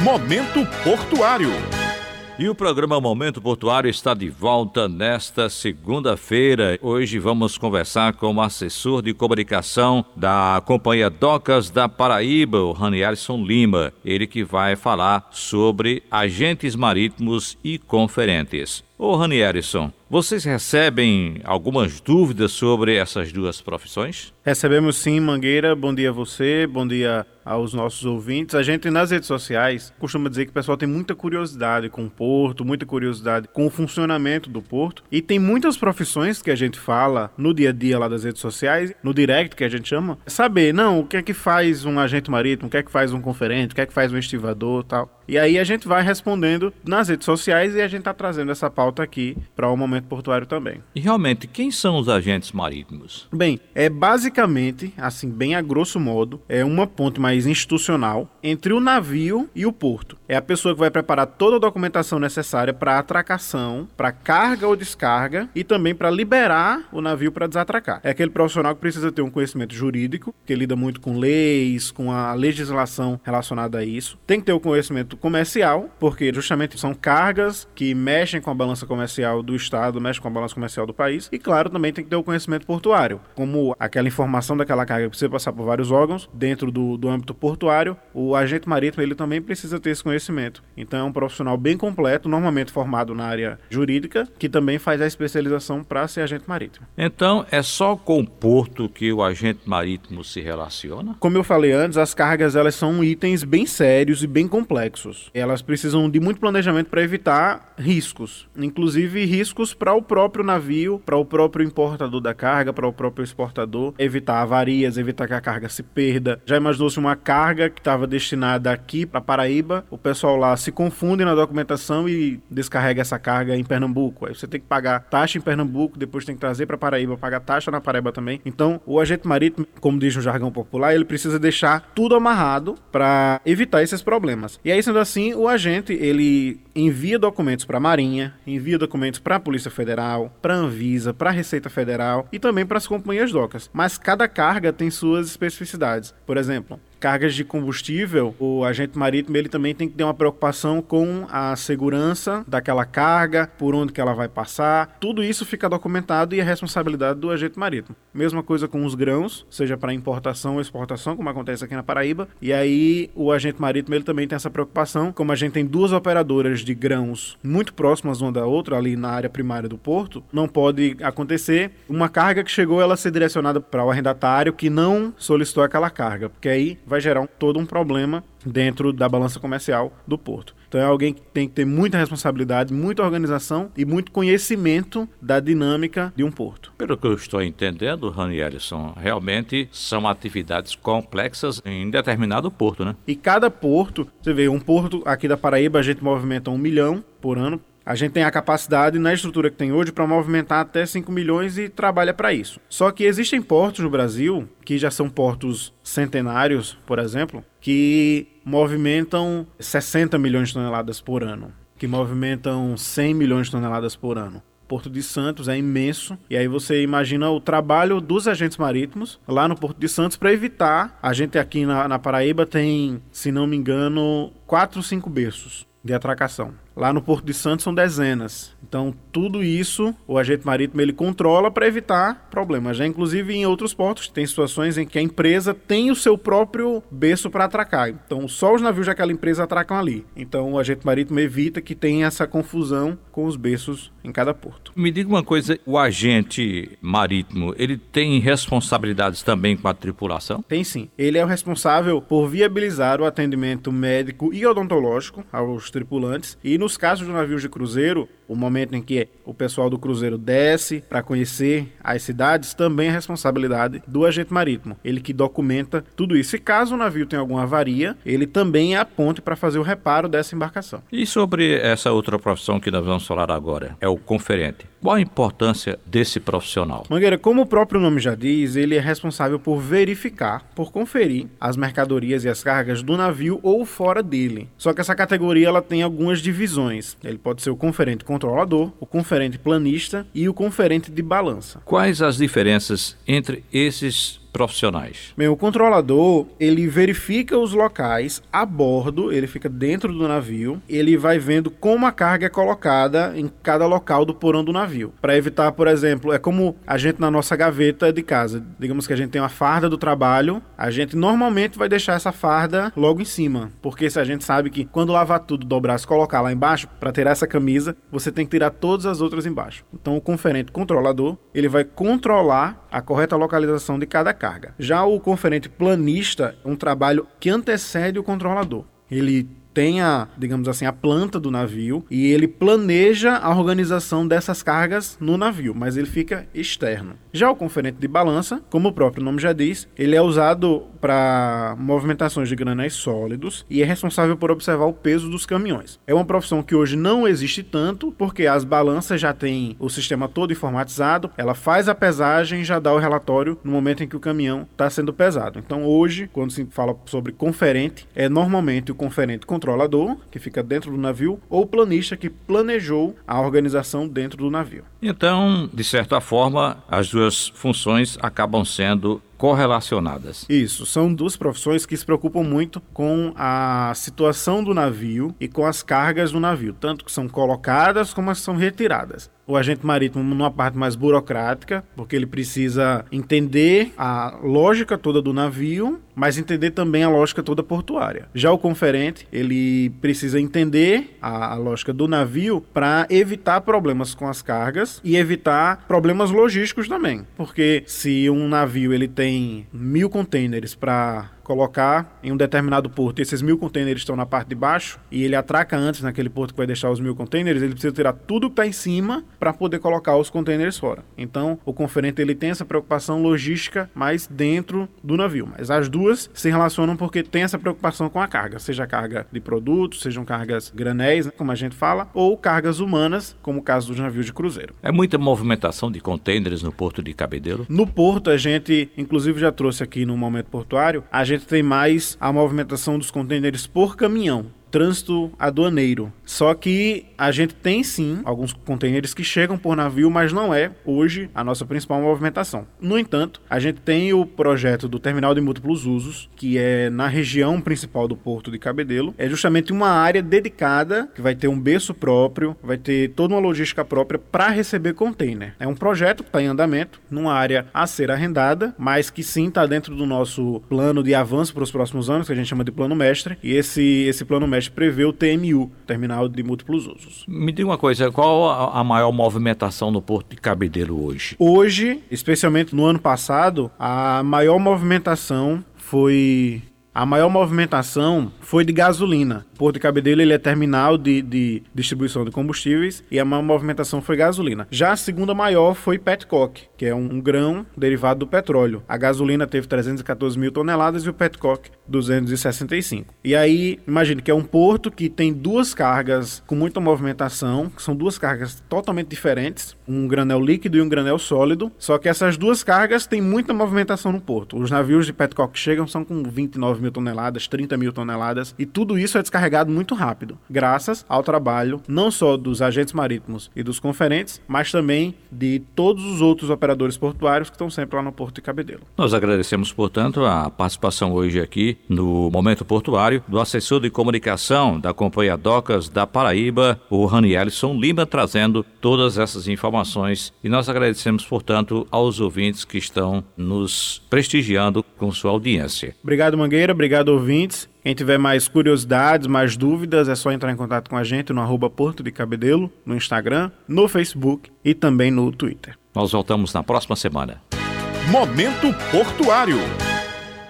Momento Portuário. E o programa Momento Portuário está de volta nesta segunda-feira. Hoje vamos conversar com o assessor de comunicação da Companhia Docas da Paraíba, o Ranielson Lima. Ele que vai falar sobre agentes marítimos e conferentes. Ô Ranielson, vocês recebem algumas dúvidas sobre essas duas profissões? Recebemos sim, Mangueira. Bom dia a você, bom dia aos nossos ouvintes. A gente nas redes sociais costuma dizer que o pessoal tem muita curiosidade com o porto, muita curiosidade com o funcionamento do porto, e tem muitas profissões que a gente fala no dia a dia lá das redes sociais, no direct que a gente chama, saber, não, o que é que faz um agente marítimo, o que é que faz um conferente, o que é que faz um estivador e tal. E aí a gente vai respondendo nas redes sociais e a gente está trazendo essa pauta aqui para o Momento Portuário também. E realmente, quem são os agentes marítimos? Bem, é basicamente, assim, bem a grosso modo, é uma ponte mais institucional entre o navio e o porto. É a pessoa que vai preparar toda a documentação necessária para atracação, para carga ou descarga e também para liberar o navio para desatracar. É aquele profissional que precisa ter um conhecimento jurídico, que lida muito com leis, com a legislação relacionada a isso. Tem que ter o conhecimento comercial, porque justamente são cargas que mexem com a balança comercial do estado, mexem com a balança comercial do país, e claro, também tem que ter o conhecimento portuário, como aquela informação daquela carga precisa passar por vários órgãos dentro do âmbito portuário. O agente marítimo, ele também precisa ter esse conhecimento. Então é um profissional bem completo, normalmente formado na área jurídica, que também faz a especialização para ser agente marítimo. Então é só com o porto que o agente marítimo se relaciona? Como eu falei antes, as cargas, elas são itens bem sérios e bem complexos. Elas precisam de muito planejamento para evitar riscos, inclusive riscos para o próprio navio, para o próprio importador da carga, para o próprio exportador, evitar avarias, evitar que a carga se perda. Já imaginou-se uma carga que estava destinada aqui para Paraíba, o pessoal lá se confunde na documentação e descarrega essa carga em Pernambuco. Aí você tem que pagar taxa em Pernambuco, depois tem que trazer para Paraíba, pagar taxa na Paraíba também. Então, o agente marítimo, como diz o jargão popular, ele precisa deixar tudo amarrado para evitar esses problemas. E aí, sendo assim, o agente, ele envia documentos para a Marinha, envia documentos para a Polícia Federal, para a Anvisa, para a Receita Federal e também para as companhias docas. Mas cada carga tem suas especificidades. Por exemplo, cargas de combustível, o agente marítimo, ele também tem que ter uma preocupação com a segurança daquela carga, por onde que ela vai passar. Tudo isso fica documentado e é responsabilidade do agente marítimo. Mesma coisa com os grãos, seja para importação ou exportação, como acontece aqui na Paraíba. E aí o agente marítimo, ele também tem essa preocupação. Como a gente tem duas operadoras de grãos muito próximas uma da outra, ali na área primária do porto, não pode acontecer uma carga que chegou, ela ser direcionada para o arrendatário que não solicitou aquela carga, porque aí vai gerar todo um problema dentro da balança comercial do porto. Então é alguém que tem que ter muita responsabilidade, muita organização e muito conhecimento da dinâmica de um porto. Pelo que eu estou entendendo, Ranielson, realmente são atividades complexas em determinado porto, né? E cada porto, você vê, um porto aqui da Paraíba, a gente movimenta 1 milhão por ano. A gente tem a capacidade, na estrutura que tem hoje, para movimentar até 5 milhões e trabalha para isso. Só que existem portos no Brasil, que já são portos centenários, por exemplo, que movimentam 60 milhões de toneladas por ano, que movimentam 100 milhões de toneladas por ano. Porto de Santos é imenso, e aí você imagina o trabalho dos agentes marítimos lá no Porto de Santos para evitar. A gente aqui na Paraíba tem, se não me engano, 4, 5 berços de atracação. Lá no Porto de Santos são dezenas. Então, tudo isso o agente marítimo, ele controla para evitar problemas. Já, inclusive, em outros portos, tem situações em que a empresa tem o seu próprio berço para atracar. Então, só os navios daquela empresa atracam ali. Então, o agente marítimo evita que tenha essa confusão com os berços em cada porto. Me diga uma coisa, o agente marítimo, ele tem responsabilidades também com a tripulação? Tem sim. Ele é o responsável por viabilizar o atendimento médico e odontológico aos tripulantes. E nos casos de navios de cruzeiro, o momento em que o pessoal do cruzeiro desce para conhecer as cidades, também é responsabilidade do agente marítimo. Ele que documenta tudo isso. E caso o navio tenha alguma avaria, ele também é a ponte para fazer o reparo dessa embarcação. E sobre essa outra profissão que nós vamos falar agora, é o conferente. Qual a importância desse profissional? Mangueira, como o próprio nome já diz, ele é responsável por verificar, por conferir as mercadorias e as cargas do navio ou fora dele. Só que essa categoria, ela tem algumas divisões. Ele pode ser o conferente controlador, o conferente planista e o conferente de balança. Quais as diferenças entre esses profissionais? Bem, o controlador, ele verifica os locais a bordo, ele fica dentro do navio, ele vai vendo como a carga é colocada em cada local do porão do navio, para evitar, por exemplo, é como a gente na nossa gaveta de casa, digamos que a gente tem uma farda do trabalho, a gente normalmente vai deixar essa farda logo em cima, porque se a gente sabe que quando lavar tudo, dobrar, se colocar lá embaixo, para tirar essa camisa, você tem que tirar todas as outras embaixo. Então o conferente controlador, ele vai controlar a correta localização de cada carga. Já o conferente planista é um trabalho que antecede o controlador. Ele tem a, digamos assim, a planta do navio e ele planeja a organização dessas cargas no navio, mas ele fica externo. Já o conferente de balança, como o próprio nome já diz, ele é usado para movimentações de granéis sólidos e é responsável por observar o peso dos caminhões. É uma profissão que hoje não existe tanto, porque as balanças já têm o sistema todo informatizado, ela faz a pesagem e já dá o relatório no momento em que o caminhão está sendo pesado. Então hoje, quando se fala sobre conferente, é normalmente o conferente controlador, que fica dentro do navio, ou planista, que planejou a organização dentro do navio. Então, de certa forma, as duas funções acabam sendo correlacionadas. Isso, são duas profissões que se preocupam muito com a situação do navio e com as cargas do navio, tanto que são colocadas como as que são retiradas. O agente marítimo numa parte mais burocrática, porque ele precisa entender a lógica toda do navio, mas entender também a lógica toda portuária. Já o conferente, ele precisa entender a lógica do navio para evitar problemas com as cargas e evitar problemas logísticos também, porque se um navio ele tem 1000 contêineres para colocar em um determinado porto e esses 1000 contêineres estão na parte de baixo e ele atraca antes naquele porto que vai deixar os 1000 contêineres, ele precisa tirar tudo que está em cima para poder colocar os contêineres fora. Então o conferente ele tem essa preocupação logística mais dentro do navio, mas as duas se relacionam porque tem essa preocupação com a carga, seja carga de produtos, sejam cargas granéis, como a gente fala, ou cargas humanas, como o caso dos navios de cruzeiro. É muita movimentação de contêineres no Porto de Cabedelo? No porto a gente, inclusive já trouxe aqui no Momento Portuário, a gente tem mais a movimentação dos contêineres por caminhão, trânsito aduaneiro. Só que a gente tem sim alguns contêineres que chegam por navio, mas não é hoje a nossa principal movimentação. No entanto, a gente tem o projeto do Terminal de Múltiplos Usos, que é na região principal do Porto de Cabedelo. É justamente uma área dedicada, que vai ter um berço próprio, vai ter toda uma logística própria para receber contêiner. É um projeto que está em andamento, numa área a ser arrendada, mas que sim está dentro do nosso plano de avanço para os próximos anos, que a gente chama de plano mestre. E esse plano mestre prevê o TMU, Terminal de Múltiplos Usos. Me diga uma coisa, qual a maior movimentação no Porto de Cabedelo hoje? Hoje, especialmente no ano passado, a maior movimentação foi de gasolina. O Porto de Cabedelo ele é terminal de distribuição de combustíveis e a maior movimentação foi gasolina. Já a segunda maior foi petcoke, que é um grão derivado do petróleo. A gasolina teve 314 mil toneladas e o petcoke 265. E aí, imagine que é um porto que tem duas cargas com muita movimentação, que são duas cargas totalmente diferentes, um granel líquido e um granel sólido, só que essas duas cargas têm muita movimentação no porto. Os navios de petcoke que chegam são com 29 mil toneladas, 30 mil toneladas, e tudo isso é descarregado muito rápido, graças ao trabalho não só dos agentes marítimos e dos conferentes, mas também de todos os outros operadores portuários que estão sempre lá no Porto de Cabedelo. Nós agradecemos, portanto, a participação hoje aqui no Momento Portuário do assessor de comunicação da Companhia Docas da Paraíba, o Ranielson Lima, trazendo todas essas informações, e nós agradecemos, portanto, aos ouvintes que estão nos prestigiando com sua audiência. Obrigado, Mangueira, obrigado, ouvintes. Quem tiver mais curiosidades, mais dúvidas, é só entrar em contato com a gente no @PortoDeCabedelo, no Instagram, no Facebook e também no Twitter. Nós voltamos na próxima semana. Momento Portuário.